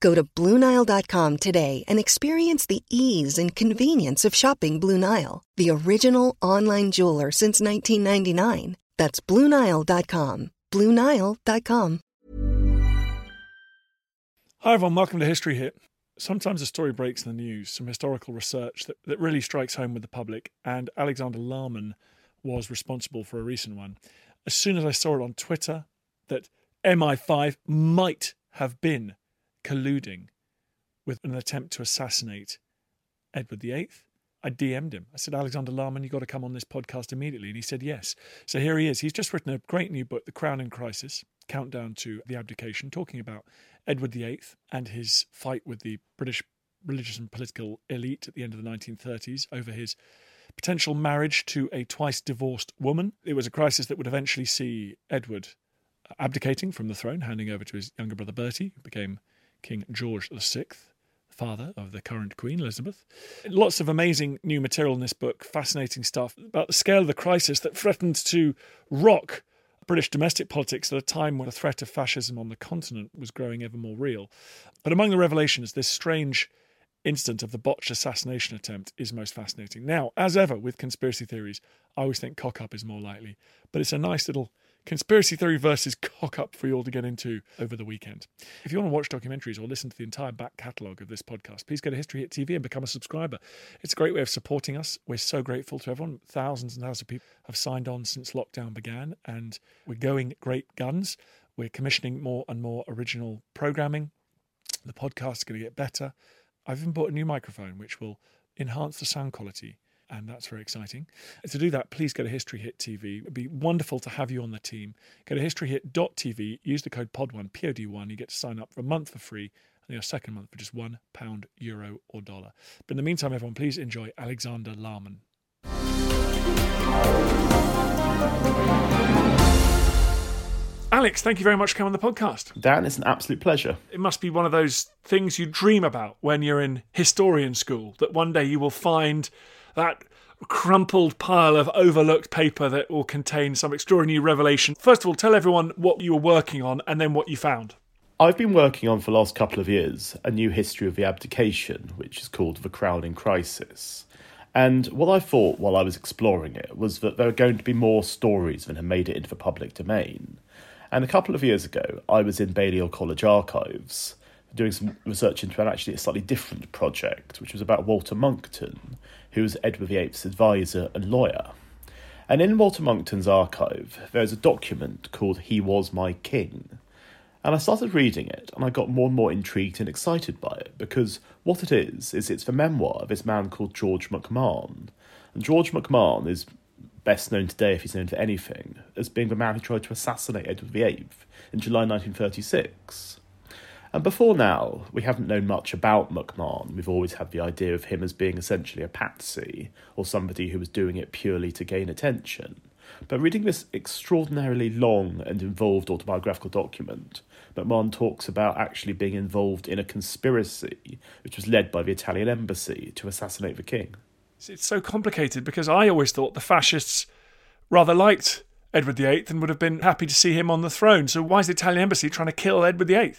Go to BlueNile.com today and experience the ease and convenience of shopping Blue Nile, the original online jeweler since 1999. That's BlueNile.com. BlueNile.com. Hi everyone, welcome to History Hit. Sometimes a story breaks in the news, some historical research that really strikes home with the public, and Alexander Larman was responsible for a recent one. As soon as I saw it on Twitter that MI5 might have been colluding with an attempt to assassinate Edward VIII, I DM'd him. I said, Alexander Larman, you've got to come on this podcast immediately. And he said yes. So here he is. He's just written a great new book, The Crown in Crisis, Countdown to the Abdication, talking about Edward VIII and his fight with the British religious and political elite at the end of the 1930s over his potential marriage to a twice-divorced woman. It was a crisis that would eventually see Edward abdicating from the throne, handing over to his younger brother Bertie, who became King George VI, father of the current Queen Elizabeth. Lots of amazing new material in this book, fascinating stuff about the scale of the crisis that threatened to rock British domestic politics at a time when the threat of fascism on the continent was growing ever more real. But among the revelations, this strange incident of the botched assassination attempt is most fascinating. Now, as ever with conspiracy theories, I always think cock-up is more likely, but it's a nice little conspiracy theory versus cock-up for you all to get into over the weekend. If you want to watch documentaries or listen to the entire back catalogue of this podcast, please go to History Hit TV and become a subscriber. It's a great way of supporting us. We're so grateful to everyone. Thousands and thousands of people have signed on since lockdown began, and we're going great guns. We're commissioning more and more original programming. The podcast's going to get better. I've even bought a new microphone, which will enhance the sound quality, and that's very exciting. And to do that, please go to History Hit TV. It'd be wonderful to have you on the team. Go to historyhit.tv, use the code POD1, P-O-D-1. You get to sign up for a month for free, and your second month for just £1, euro or dollar. But in the meantime, everyone, please enjoy Alexander Larman. Alex, thank you very much for coming on the podcast. Dan, it's an absolute pleasure. It must be one of those things you dream about when you're in historian school, that one day you will find that crumpled pile of overlooked paper that will contain some extraordinary revelation. First of all, tell everyone what you were working on and then what you found. I've been working on for the last couple of years a new history of the abdication, which is called The Crown in Crisis. And what I thought while I was exploring it was that there were going to be more stories than had made it into the public domain. And a couple of years ago, I was in Balliol College Archives doing some research into a slightly different project, which was about Walter Monckton, who was Edward VIII's advisor and lawyer. And in Walter Monckton's archive, there's a document called He Was My King. And I started reading it, and I got more and more intrigued and excited by it, because what it is it's the memoir of this man called George McMahon. And George McMahon is best known today, if he's known for anything, as being the man who tried to assassinate Edward VIII in July 1936. And before now, we haven't known much about McMahon. We've always had the idea of him as being essentially a patsy, or somebody who was doing it purely to gain attention. But reading this extraordinarily long and involved autobiographical document, McMahon talks about actually being involved in a conspiracy which was led by the Italian embassy to assassinate the king. It's so complicated because I always thought the fascists rather liked Edward VIII and would have been happy to see him on the throne. So why is the Italian embassy trying to kill Edward VIII?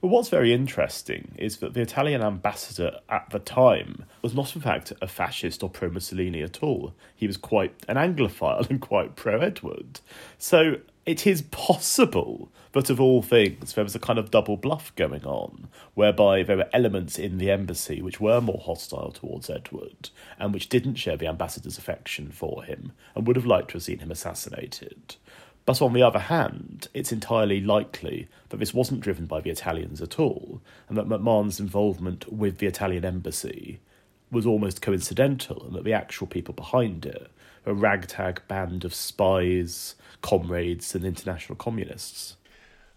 Well, what's very interesting is that the Italian ambassador at the time was not, in fact, a fascist or pro-Mussolini at all. He was quite an Anglophile and quite pro-Edward. So It is possible that, of all things, there was a kind of double bluff going on, whereby there were elements in the embassy which were more hostile towards Edward and which didn't share the ambassador's affection for him and would have liked to have seen him assassinated. But on the other hand, it's entirely likely that this wasn't driven by the Italians at all, and that McMahon's involvement with the Italian embassy was almost coincidental, and that the actual people behind it were a ragtag band of spies, comrades and international communists.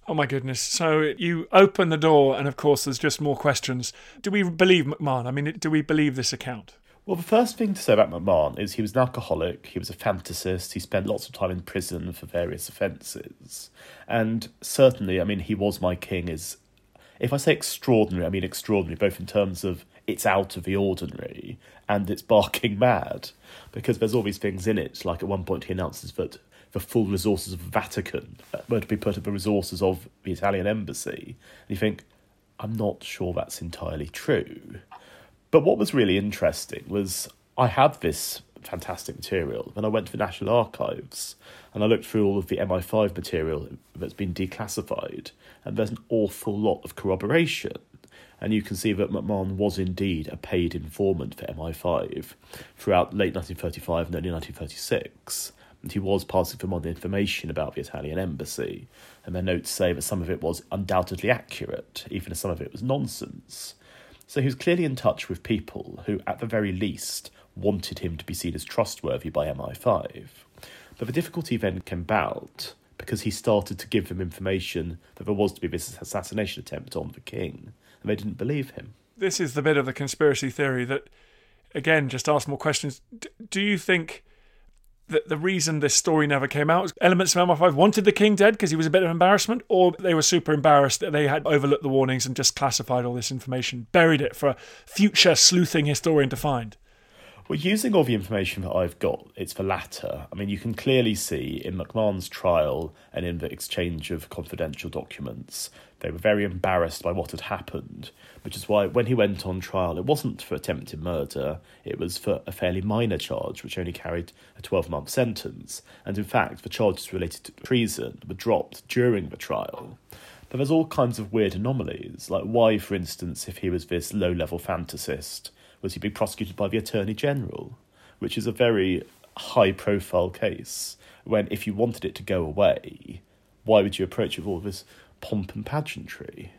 Oh my goodness. So you open the door and of course there's just more questions. Do we believe McMahon? I mean, do we believe this account? Well, the first thing to say about McMahon is he was an alcoholic, he was a fantasist, he spent lots of time in prison for various offences. And certainly, I mean, He Was My King is, if I say extraordinary, I mean extraordinary, both in terms of it's out of the ordinary and it's barking mad, because there's all these things in it. Like at one point he announces that the full resources of the Vatican were to be put at the resources of the Italian embassy. And you think, I'm not sure that's entirely true. But what was really interesting was I had this fantastic material. Then I went to the National Archives and I looked through all of the MI5 material that's been declassified, and there's an awful lot of corroboration. And you can see that McMahon was indeed a paid informant for MI5 throughout late 1935 and early 1936. And he was passing them on the information about the Italian embassy, and their notes say that some of it was undoubtedly accurate, even if some of it was nonsense. So he was clearly in touch with people who, at the very least, wanted him to be seen as trustworthy by MI5. But the difficulty then came about because he started to give them information that there was to be this assassination attempt on the king, and they didn't believe him. This is the bit of the conspiracy theory that, again, just asks more questions. Do you think that the reason this story never came out was elements of MI5 wanted the king dead because he was a bit of embarrassment, or they were super embarrassed that they had overlooked the warnings and just classified all this information, buried it for a future sleuthing historian to find? Well, using all the information that I've got, it's the latter. I mean, you can clearly see in McMahon's trial and in the exchange of confidential documents, they were very embarrassed by what had happened, which is why when he went on trial, it wasn't for attempted murder, it was for a fairly minor charge, which only carried a 12-month sentence. And in fact, the charges related to treason were dropped during the trial. But there's all kinds of weird anomalies, like why, for instance, if he was this low-level fantasist, was he being prosecuted by the Attorney General, which is a very high-profile case, when if you wanted it to go away, why would you approach it with all this pomp and pageantry?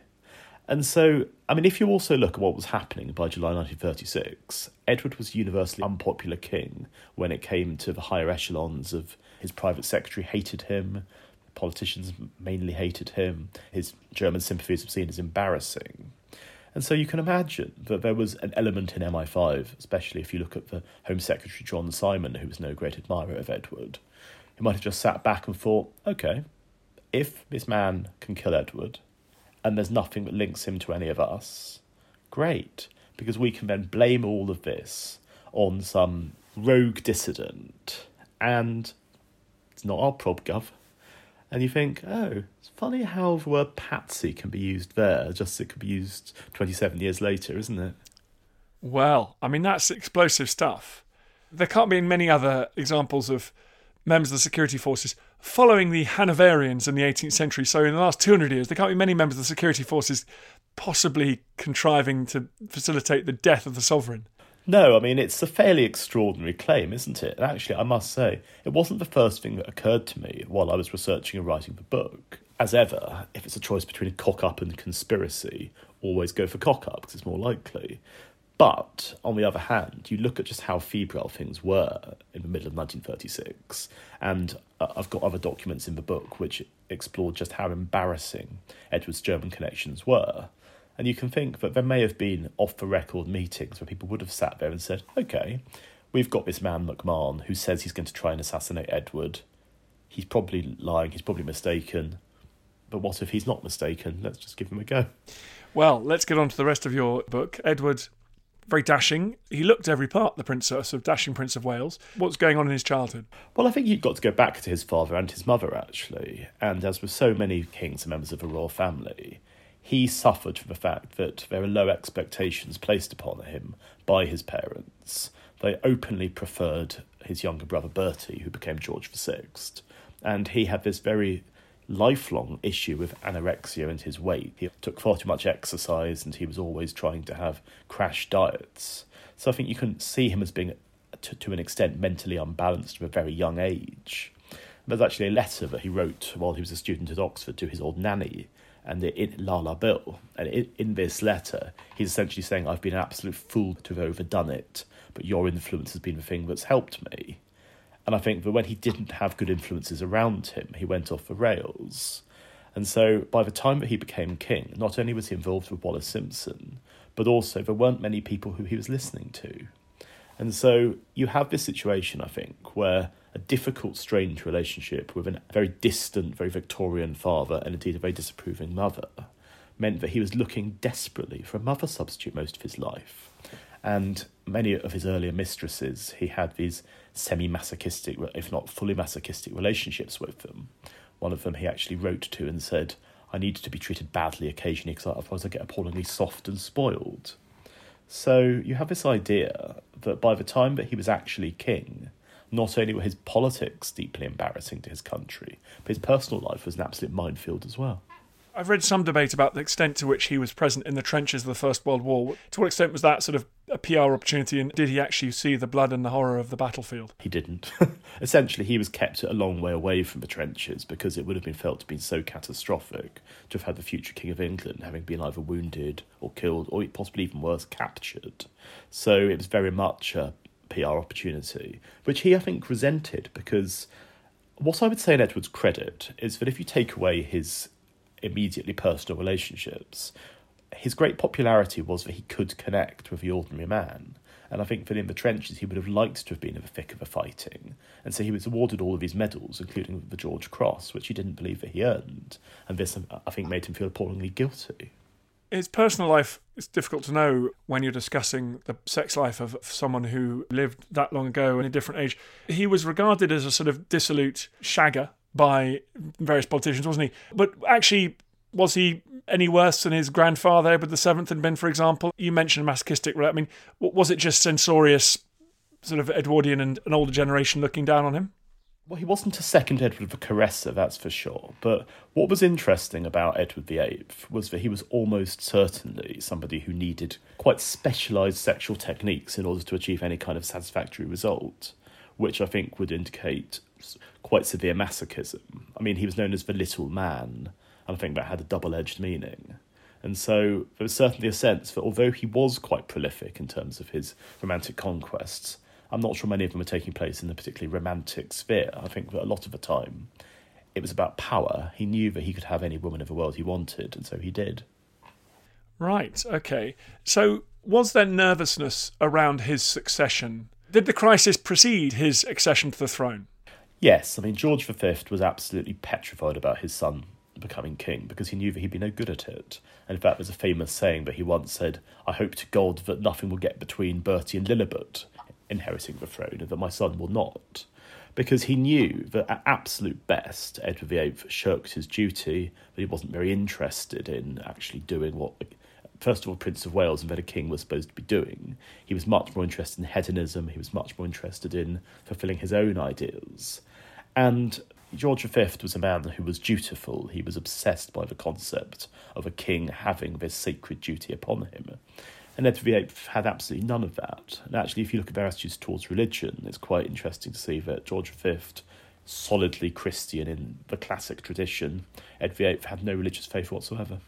And so, I mean, if you also look at what was happening by July 1936, Edward was a universally unpopular king when it came to the higher echelons of his private secretary hated him, politicians mainly hated him, his German sympathies were seen as embarrassing. And so you can imagine that there was an element in MI5, especially if you look at the Home Secretary John Simon, who was no great admirer of Edward, who might have just sat back and thought, OK, if this man can kill Edward and there's nothing that links him to any of us, great, because we can then blame all of this on some rogue dissident and it's not our prob, gov. And you think, oh, it's funny how the word patsy can be used there, just as it could be used 27 years later, isn't it? Well, I mean, that's explosive stuff. There can't be many other examples of members of the security forces following the Hanoverians in the 18th century. So in the last 200 years, there can't be many members of the security forces possibly contriving to facilitate the death of the sovereign. No, I mean, it's a fairly extraordinary claim, isn't it? And actually, I must say, it wasn't the first thing that occurred to me while I was researching and writing the book. As ever, if it's a choice between a cock-up and conspiracy, always go for cock-up, because it's more likely. But, on the other hand, you look at just how febrile things were in the middle of 1936, and I've got other documents in the book which explore just how embarrassing Edward's German connections were. And you can think that there may have been off-the-record meetings where people would have sat there and said, OK, we've got this man, McMahon, who says he's going to try and assassinate Edward. He's probably lying, he's probably mistaken. But what if he's not mistaken? Let's just give him a go. Well, let's get on to the rest of your book. Edward, very dashing. He looked every part, the Princess of Dashing Prince of Wales. What's going on in his childhood? Well, I think you've got to go back to his father and his mother, actually. And as with so many kings and members of the royal family, he suffered from the fact that there were low expectations placed upon him by his parents. They openly preferred his younger brother Bertie, who became George VI, And he had this very lifelong issue with anorexia and his weight. He took far too much exercise and he was always trying to have crash diets. So I think you can see him as being, to an extent, mentally unbalanced from a very young age. There's actually a letter that he wrote while he was a student at Oxford to his old nanny, and in Lala Bill. And in this letter, he's essentially saying, I've been an absolute fool to have overdone it, but your influence has been the thing that's helped me. And I think that when he didn't have good influences around him, he went off the rails. And so by the time that he became king, not only was he involved with Wallis Simpson, but also there weren't many people who he was listening to. And so you have this situation, I think, where a difficult, strained relationship with a very distant, very Victorian father and indeed a very disapproving mother meant that he was looking desperately for a mother substitute most of his life. And many of his earlier mistresses, he had these semi-masochistic, if not fully masochistic, relationships with them. One of them he actually wrote to and said, I need to be treated badly occasionally because otherwise I get appallingly soft and spoiled. So you have this idea that by the time that he was actually king, not only were his politics deeply embarrassing to his country, but his personal life was an absolute minefield as well. I've read some debate about the extent to which he was present in the trenches of the First World War. To what extent was that sort of a PR opportunity, and did he actually see the blood and the horror of the battlefield? He didn't. Essentially, he was kept a long way away from the trenches because it would have been felt to be so catastrophic to have had the future King of England having been either wounded or killed or possibly even worse, captured. So it was very much a PR opportunity, which he, I think, resented, because what I would say in Edward's credit is that if you take away his immediately personal relationships, his great popularity was that he could connect with the ordinary man. And I think that in the trenches he would have liked to have been in the thick of the fighting. And so he was awarded all of these medals, including the George Cross, which he didn't believe that he earned. And this, I think, made him feel appallingly guilty. His personal life is difficult to know when you're discussing the sex life of someone who lived that long ago in a different age. He was regarded as a sort of dissolute shagger by various politicians, wasn't he? But actually, was he any worse than his grandfather, Edward VII, had been, for example? You mentioned masochistic. I mean, was it just censorious, sort of Edwardian and an older generation looking down on him? Well, he wasn't a second Edward the Caresser, that's for sure. But what was interesting about Edward VIII was that he was almost certainly somebody who needed quite specialised sexual techniques in order to achieve any kind of satisfactory result, which I think would indicate quite severe masochism. I mean, he was known as the little man, and I think that had a double-edged meaning. And so there was certainly a sense that although he was quite prolific in terms of his romantic conquests, I'm not sure many of them were taking place in a particularly romantic sphere. I think that a lot of the time it was about power. He knew that he could have any woman of the world he wanted, and so he did. Right, OK. So was there nervousness around his succession? Did the crisis precede his accession to the throne? Yes. I mean, George V was absolutely petrified about his son becoming king because he knew that he'd be no good at it. And in fact, there's a famous saying that he once said, I hope to God that nothing will get between Bertie and Lillibut inheriting the throne, and that my son will not. Because he knew that at absolute best, Edward VIII shirked his duty, that he wasn't very interested in actually doing what, first of all, Prince of Wales and then a king was supposed to be doing. He was much more interested in hedonism, he was much more interested in fulfilling his own ideals. And George V was a man who was dutiful. He was obsessed by the concept of a king having this sacred duty upon him. And Edward VIII had absolutely none of that. And actually, if you look at their attitudes towards religion, it's quite interesting to see that George V, solidly Christian in the classic tradition, Edward VIII had no religious faith whatsoever.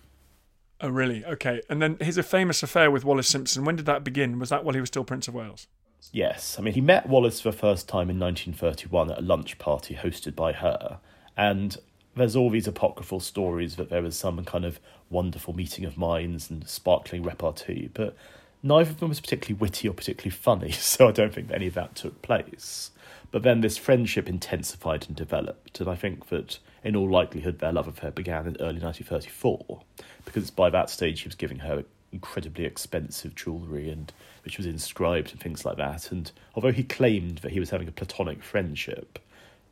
Oh, really? OK. And then his famous affair with Wallis Simpson, when did that begin? Was that while he was still Prince of Wales? Yes. I mean, he met Wallis for the first time in 1931 at a lunch party hosted by her. And there's all these apocryphal stories that there was some kind of wonderful meeting of minds and sparkling repartee, but neither of them was particularly witty or particularly funny, so I don't think that any of that took place. But then this friendship intensified and developed, and I think that in all likelihood their love affair began in early 1934, because by that stage he was giving her incredibly expensive jewellery, and which was inscribed and things like that, and although he claimed that he was having a platonic friendship,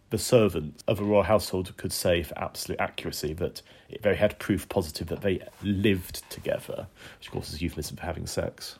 the servants of a royal household could say for absolute accuracy that they had proof positive that they lived together, which of course is a euphemism for having sex.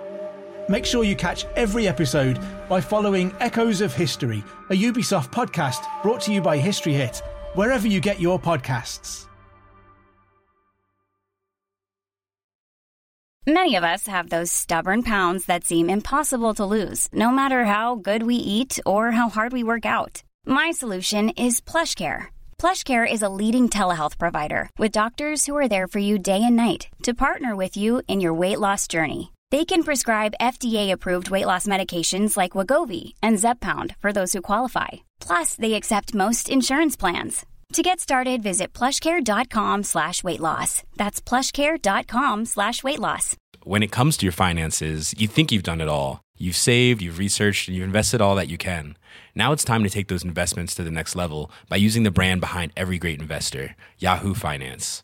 Make sure you catch every episode by following Echoes of History, a Ubisoft podcast brought to you by History Hit, wherever you get your podcasts. Many of us have those stubborn pounds that seem impossible to lose, no matter how good we eat or how hard we work out. My solution is PlushCare. PlushCare is a leading telehealth provider with doctors who are there for you day and night to partner with you in your weight loss journey. They can prescribe FDA-approved weight loss medications like Wegovy and Zepbound for those who qualify. Plus, they accept most insurance plans. To get started, visit plushcare.com/weightloss. That's plushcare.com/weightloss. When it comes to your finances, you think you've done it all. You've saved, you've researched, and you've invested all that you can. Now it's time to take those investments to the next level by using the brand behind every great investor, Yahoo Finance.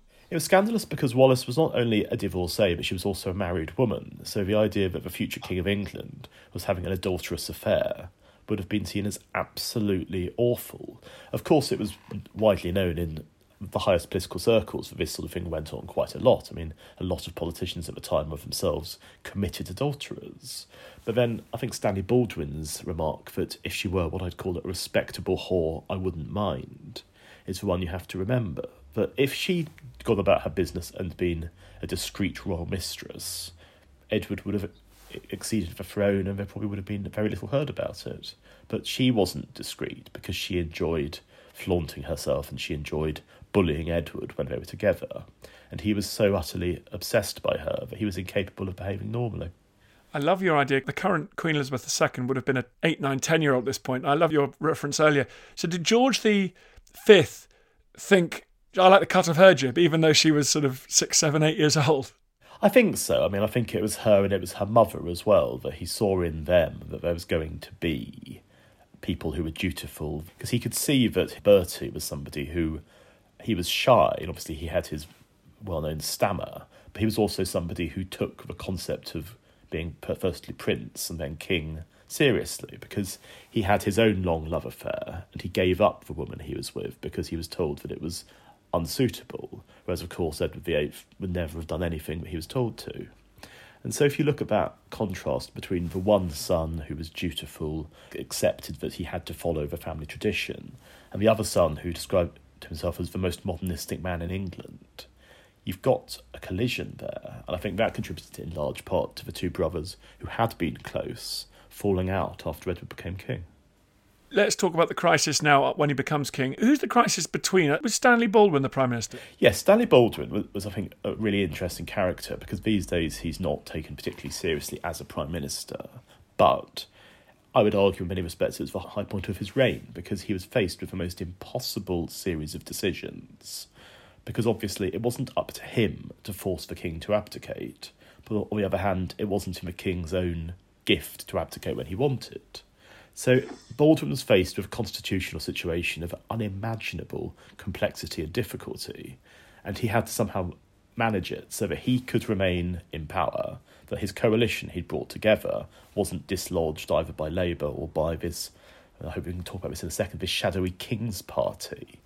It was scandalous because Wallis was not only a divorcee, but she was also a married woman. So the idea that the future King of England was having an adulterous affair would have been seen as absolutely awful. Of course, it was widely known in the highest political circles that this sort of thing went on quite a lot. I mean, a lot of politicians at the time were themselves committed adulterers. But then I think Stanley Baldwin's remark that if she were what I'd call a respectable whore, I wouldn't mind, is the one you have to remember. That if she'd gone about her business and been a discreet royal mistress, Edward would have acceded to the throne and there probably would have been very little heard about it. But she wasn't discreet because she enjoyed flaunting herself and she enjoyed bullying Edward when they were together. And he was so utterly obsessed by her that he was incapable of behaving normally. I love your idea. The current Queen Elizabeth II would have been an 8, 9, 10-year-old at this point. I love your reference earlier. So did George V think... I like the cut of her jib, even though she was sort of 6, 7, 8 years old. I think so. I mean, I think it was her and it was her mother as well that he saw in them that there was going to be people who were dutiful. Because he could see that Bertie was somebody who, he was shy, and obviously he had his well-known stammer, but he was also somebody who took the concept of being firstly prince and then king seriously, because he had his own long love affair and he gave up the woman he was with because he was told that it was unsuitable, whereas of course Edward VIII would never have done anything that he was told to. And so if you look at that contrast between the one son who was dutiful, accepted that he had to follow the family tradition, and the other son who described himself as the most modernistic man in England, you've got a collision there. And I think that contributed in large part to the two brothers who had been close falling out after Edward became king. Let's talk about the crisis now when he becomes king. Who's the crisis between? Was Stanley Baldwin the Prime Minister? Yes, Stanley Baldwin was, I think, a really interesting character because these days he's not taken particularly seriously as a Prime Minister. But I would argue in many respects it was the high point of his reign because he was faced with the most impossible series of decisions. Because obviously it wasn't up to him to force the king to abdicate. But on the other hand, it wasn't in the king's own gift to abdicate when he wanted. So Baldwin was faced with a constitutional situation of unimaginable complexity and difficulty, and he had to somehow manage it so that he could remain in power, that his coalition he'd brought together wasn't dislodged either by Labour or by this, I hope we can talk about this in a second, this shadowy King's Party.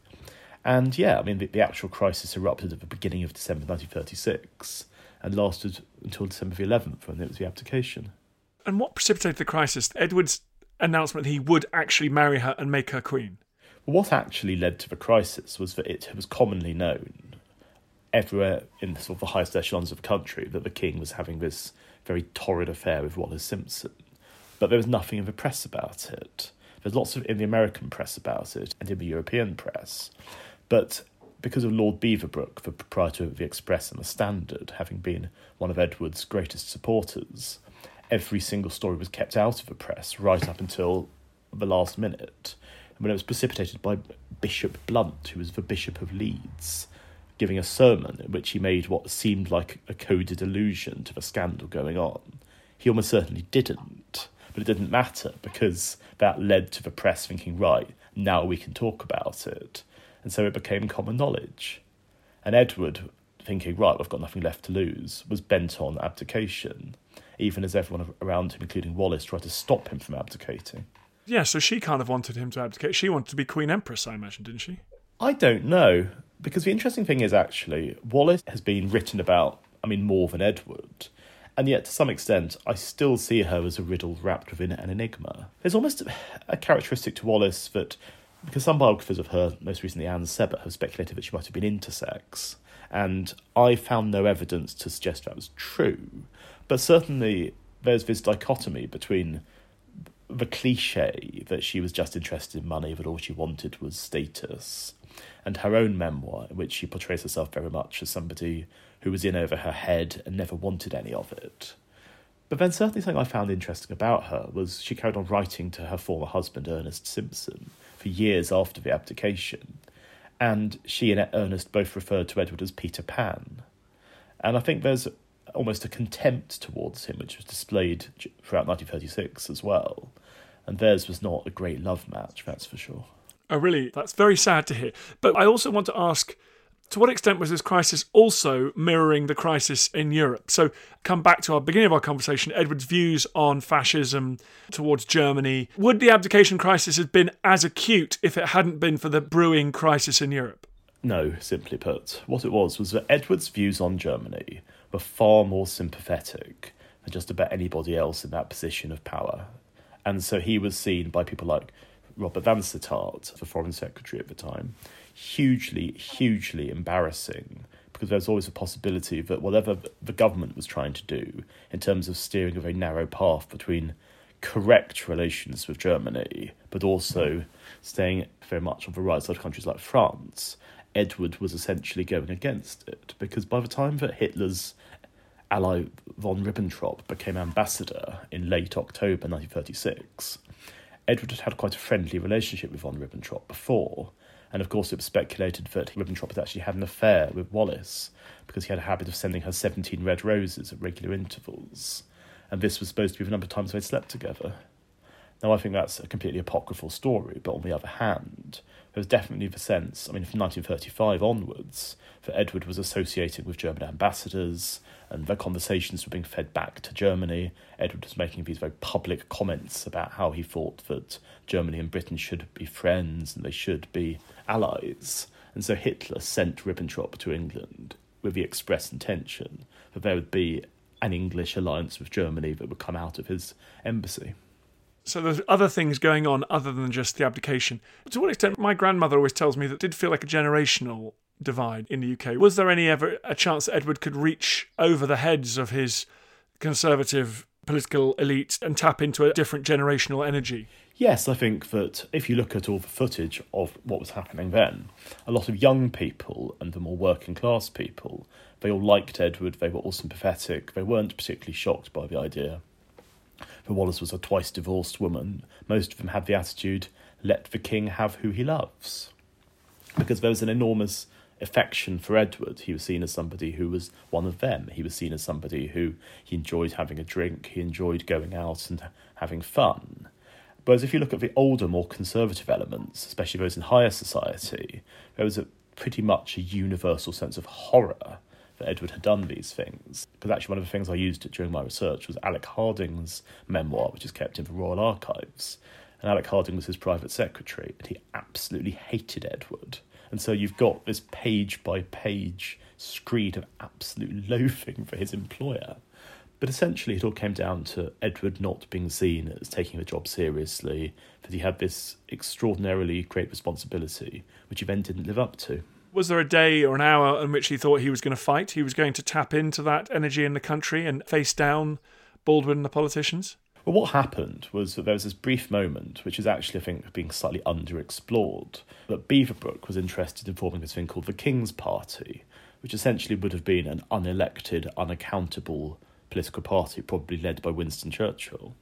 And yeah, I mean, the actual crisis erupted at the beginning of December 1936, and lasted until December the 11th, when it was the abdication. And what precipitated the crisis? Edward's announcement that he would actually marry her and make her queen. What actually led to the crisis was that it was commonly known everywhere in the sort of the highest echelons of the country that the king was having this very torrid affair with Wallis Simpson. But there was nothing in the press about it. There's lots of in the American press about it and in the European press. But because of Lord Beaverbrook, the proprietor of the Express and the Standard, having been one of Edward's greatest supporters, every single story was kept out of the press right up until the last minute. And when it was precipitated by Bishop Blunt, who was the Bishop of Leeds, giving a sermon in which he made what seemed like a coded allusion to the scandal going on. He almost certainly didn't, but it didn't matter because that led to the press thinking, right, now we can talk about it. And so it became common knowledge. And Edward, thinking, right, I've got nothing left to lose, was bent on abdication, even as everyone around him, including Wallis, tried to stop him from abdicating. Yeah, so she kind of wanted him to abdicate. She wanted to be Queen Empress, I imagine, didn't she? I don't know, because the interesting thing is, actually, Wallis has been written about, more than Edward. And yet, to some extent, I still see her as a riddle wrapped within an enigma. There's almost a characteristic to Wallis that, because some biographers of her, most recently Anne Sebert, have speculated that she might have been intersex, and I found no evidence to suggest that was true. But certainly there's this dichotomy between the cliché that she was just interested in money, that all she wanted was status, and her own memoir, in which she portrays herself very much as somebody who was in over her head and never wanted any of it. But then certainly something I found interesting about her was she carried on writing to her former husband, Ernest Simpson, for years after the abdication, and she and Ernest both referred to Edward as Peter Pan. And I think there's almost a contempt towards him, which was displayed throughout 1936 as well. And theirs was not a great love match, that's for sure. Oh, really? That's very sad to hear. But I also want to ask, to what extent was this crisis also mirroring the crisis in Europe? So come back to our beginning of our conversation, Edward's views on fascism towards Germany. Would the abdication crisis have been as acute if it hadn't been for the brewing crisis in Europe? No, simply put. What it was that Edward's views on Germany were far more sympathetic than just about anybody else in that position of power. And so he was seen by people like Robert Van Sittart, the Foreign Secretary at the time, hugely, hugely embarrassing, because there was always a possibility that whatever the government was trying to do in terms of steering a very narrow path between correct relations with Germany, but also staying very much on the right side of countries like France, Edward was essentially going against it, because by the time that Hitler's ally von Ribbentrop became ambassador in late October 1936, Edward had had quite a friendly relationship with von Ribbentrop before, and of course it was speculated that Ribbentrop had actually had an affair with Wallis, because he had a habit of sending her 17 red roses at regular intervals, and this was supposed to be the number of times they'd slept together. Now, I think that's a completely apocryphal story, but on the other hand, there was definitely the sense, from 1935 onwards, that Edward was associating with German ambassadors, and their conversations were being fed back to Germany. Edward was making these very public comments about how he thought that Germany and Britain should be friends and they should be allies. And so Hitler sent Ribbentrop to England with the express intention that there would be an English alliance with Germany that would come out of his embassy. So there's other things going on other than just the abdication. To what extent, my grandmother always tells me that it did feel like a generational divide in the UK. Was there ever a chance that Edward could reach over the heads of his conservative political elite and tap into a different generational energy? Yes, I think that if you look at all the footage of what was happening then, a lot of young people and the more working class people, they all liked Edward, they were all sympathetic, they weren't particularly shocked by the idea. For Wallis was a twice-divorced woman. Most of them had the attitude, let the king have who he loves. Because there was an enormous affection for Edward. He was seen as somebody who was one of them. He was seen as somebody who he enjoyed having a drink, he enjoyed going out and having fun. Whereas if you look at the older, more conservative elements, especially those in higher society, there was pretty much a universal sense of horror that Edward had done these things. Because actually one of the things I used during my research was Alec Harding's memoir, which is kept in the Royal Archives. And Alec Harding was his private secretary, and he absolutely hated Edward. And so you've got this page-by-page screed of absolute loafing for his employer. But essentially it all came down to Edward not being seen as taking the job seriously, that he had this extraordinarily great responsibility, which he then didn't live up to. Was there a day or an hour in which he thought he was going to fight? He was going to tap into that energy in the country and face down Baldwin and the politicians? Well, what happened was that there was this brief moment, which is actually, I think, being slightly underexplored, that Beaverbrook was interested in forming this thing called the King's Party, which essentially would have been an unelected, unaccountable political party, probably led by Winston Churchill.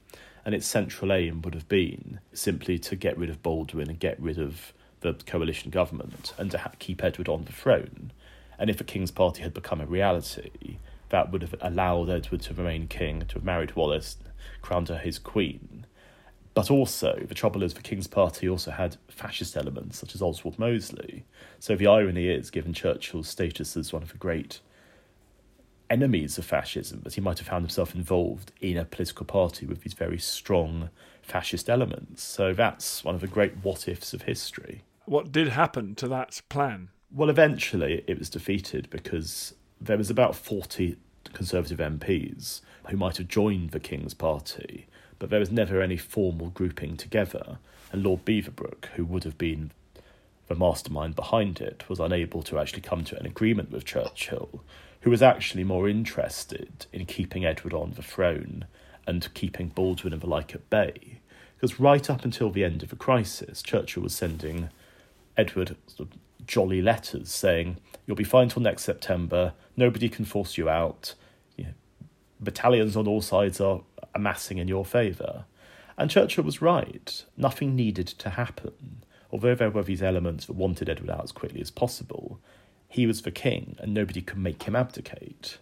And its central aim would have been simply to get rid of Baldwin and get rid of the coalition government and to keep Edward on the throne. And if a King's Party had become a reality, that would have allowed Edward to remain king, to have married Wallis, crowned her his queen. But also, the trouble is the King's Party also had fascist elements, such as Oswald Mosley. So the irony is, given Churchill's status as one of the great enemies of fascism, that he might have found himself involved in a political party with these very strong fascist elements. So that's one of the great what-ifs of history. What did happen to that plan? Well, eventually it was defeated because there was about 40 Conservative MPs who might have joined the King's Party, but there was never any formal grouping together. And Lord Beaverbrook, who would have been the mastermind behind it, was unable to actually come to an agreement with Churchill, who was actually more interested in keeping Edward on the throne and keeping Baldwin and the like at bay. Because right up until the end of the crisis, Churchill was sending Edward sort of jolly letters saying, "You'll be fine till next September, nobody can force you out, you know, battalions on all sides are amassing in your favour." And Churchill was right, nothing needed to happen. Although there were these elements that wanted Edward out as quickly as possible, he was the king and nobody could make him abdicate.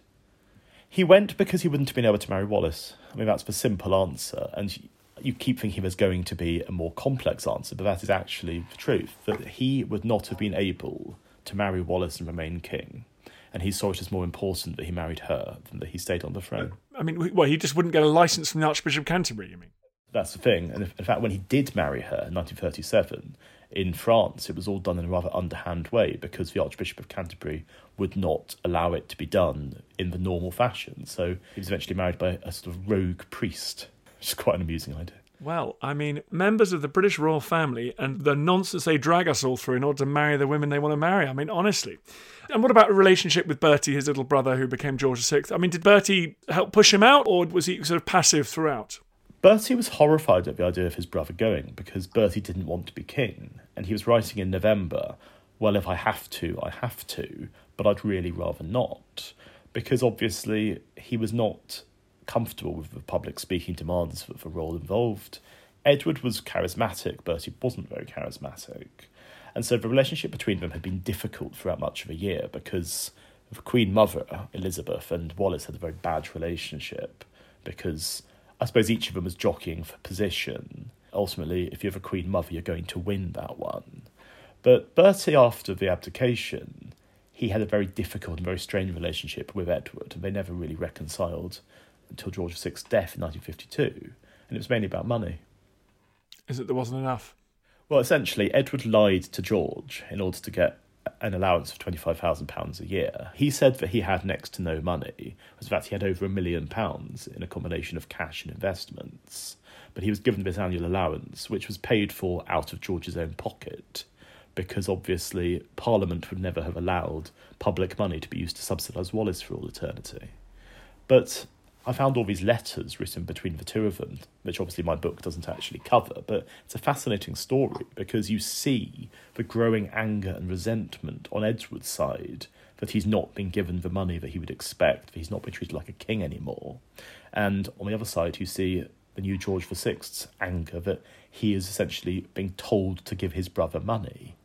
He went because he wouldn't have been able to marry Wallis. I mean, that's the simple answer. And you keep thinking there's going to be a more complex answer, but that is actually the truth, that he would not have been able to marry Wallis and remain king. And he saw it as more important that he married her than that he stayed on the throne. I mean, well, he just wouldn't get a licence from the Archbishop of Canterbury, you mean? That's the thing. And in fact, when he did marry her in 1937... in France, it was all done in a rather underhand way because the Archbishop of Canterbury would not allow it to be done in the normal fashion. So he was eventually married by a sort of rogue priest, which is quite an amusing idea. Well, I mean, members of the British royal family and the nonsense they drag us all through in order to marry the women they want to marry. I mean, honestly. And what about a relationship with Bertie, his little brother who became George VI? I mean, did Bertie help push him out or was he sort of passive throughout? Bertie was horrified at the idea of his brother going because Bertie didn't want to be king. And he was writing in November, "Well, if I have to, I have to, but I'd really rather not." Because obviously he was not comfortable with the public speaking demands that the role involved. Edward was charismatic, Bertie wasn't very charismatic. And so the relationship between them had been difficult throughout much of a year because the Queen Mother, Elizabeth, and Wallis had a very bad relationship because I suppose each of them was jockeying for position. Ultimately, if you have a Queen Mother, you're going to win that one. But Bertie, after the abdication, he had a very difficult and very strained relationship with Edward, and they never really reconciled until George VI's death in 1952, and it was mainly about money. Is it there wasn't enough? Well, essentially, Edward lied to George in order to get an allowance of £25,000 a year. He said that he had next to no money, was in fact he had over £1 million in a combination of cash and investments. But he was given this annual allowance, which was paid for out of George's own pocket, because obviously Parliament would never have allowed public money to be used to subsidise Wallis for all eternity. But I found all these letters written between the two of them, which obviously my book doesn't actually cover, but it's a fascinating story because you see the growing anger and resentment on Edward's side that he's not been given the money that he would expect, that he's not been treated like a king anymore. And on the other side, you see the new George VI's anger that he is essentially being told to give his brother money.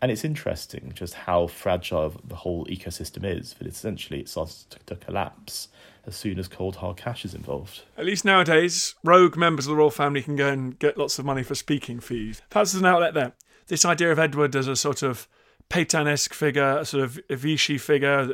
And it's interesting just how fragile the whole ecosystem is, that essentially it starts to collapse as soon as cold hard cash is involved. At least nowadays, rogue members of the royal family can go and get lots of money for speaking fees. Perhaps there's an outlet there. This idea of Edward as a sort of Pétainesque figure, a sort of Vichy figure,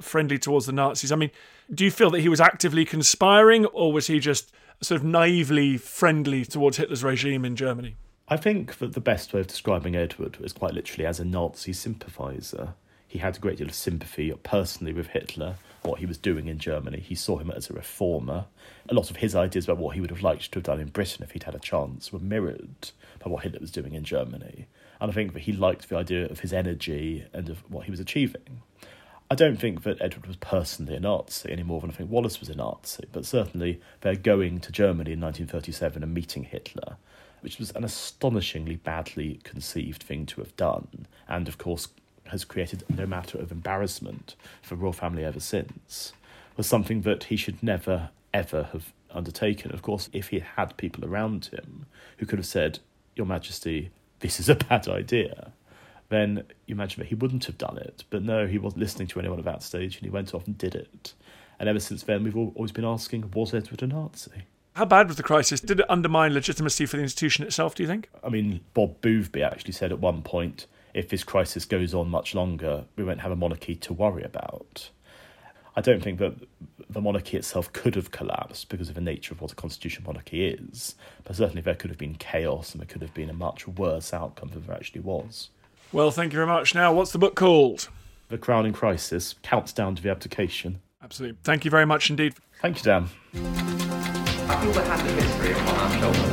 friendly towards the Nazis. I mean, do you feel that he was actively conspiring, or was he just sort of naively friendly towards Hitler's regime in Germany? I think that the best way of describing Edward is quite literally as a Nazi sympathiser. He had a great deal of sympathy personally with Hitler, what he was doing in Germany. He saw him as a reformer. A lot of his ideas about what he would have liked to have done in Britain if he'd had a chance were mirrored by what Hitler was doing in Germany. And I think that he liked the idea of his energy and of what he was achieving. I don't think that Edward was personally a Nazi any more than I think Wallis was a Nazi, but certainly they're going to Germany in 1937 and meeting Hitler, which was an astonishingly badly conceived thing to have done, and of course has created no matter of embarrassment for the royal family ever since, was something that he should never, ever have undertaken. Of course, if he had people around him who could have said, Your Majesty, this is a bad idea, then you imagine that he wouldn't have done it. But no, he wasn't listening to anyone at that stage, and he went off and did it. And ever since then, we've always been asking, was Edward a Nazi? How bad was the crisis? Did it undermine legitimacy for the institution itself, do you think? I mean, Bob Boothby actually said at one point, if this crisis goes on much longer, we won't have a monarchy to worry about. I don't think that the monarchy itself could have collapsed because of the nature of what a constitutional monarchy is, but certainly there could have been chaos and there could have been a much worse outcome than there actually was. Well, thank you very much. Now, what's the book called? The Crown in Crisis, Countdown to the Abdication. Absolutely. Thank you very much indeed. Thank you, Dan. I feel the hand of history upon our shoulders.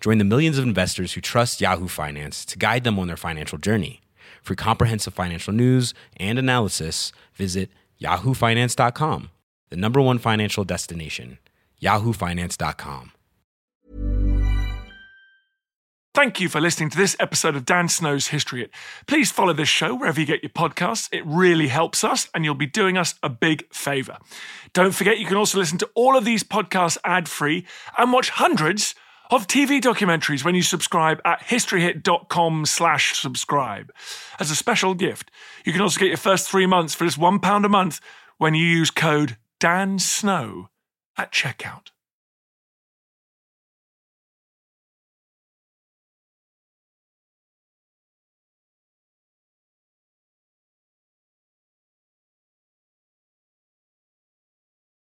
Join the millions of investors who trust Yahoo Finance to guide them on their financial journey. For comprehensive financial news and analysis, visit yahoofinance.com, the #1 financial destination, yahoofinance.com. Thank you for listening to this episode of Dan Snow's History Hit. Please follow this show wherever you get your podcasts. It really helps us, and you'll be doing us a big favour. Don't forget you can also listen to all of these podcasts ad-free and watch hundreds of TV documentaries when you subscribe at historyhit.com/subscribe. As a special gift, you can also get your first 3 months for just £1 a month when you use code DANSNOW at checkout.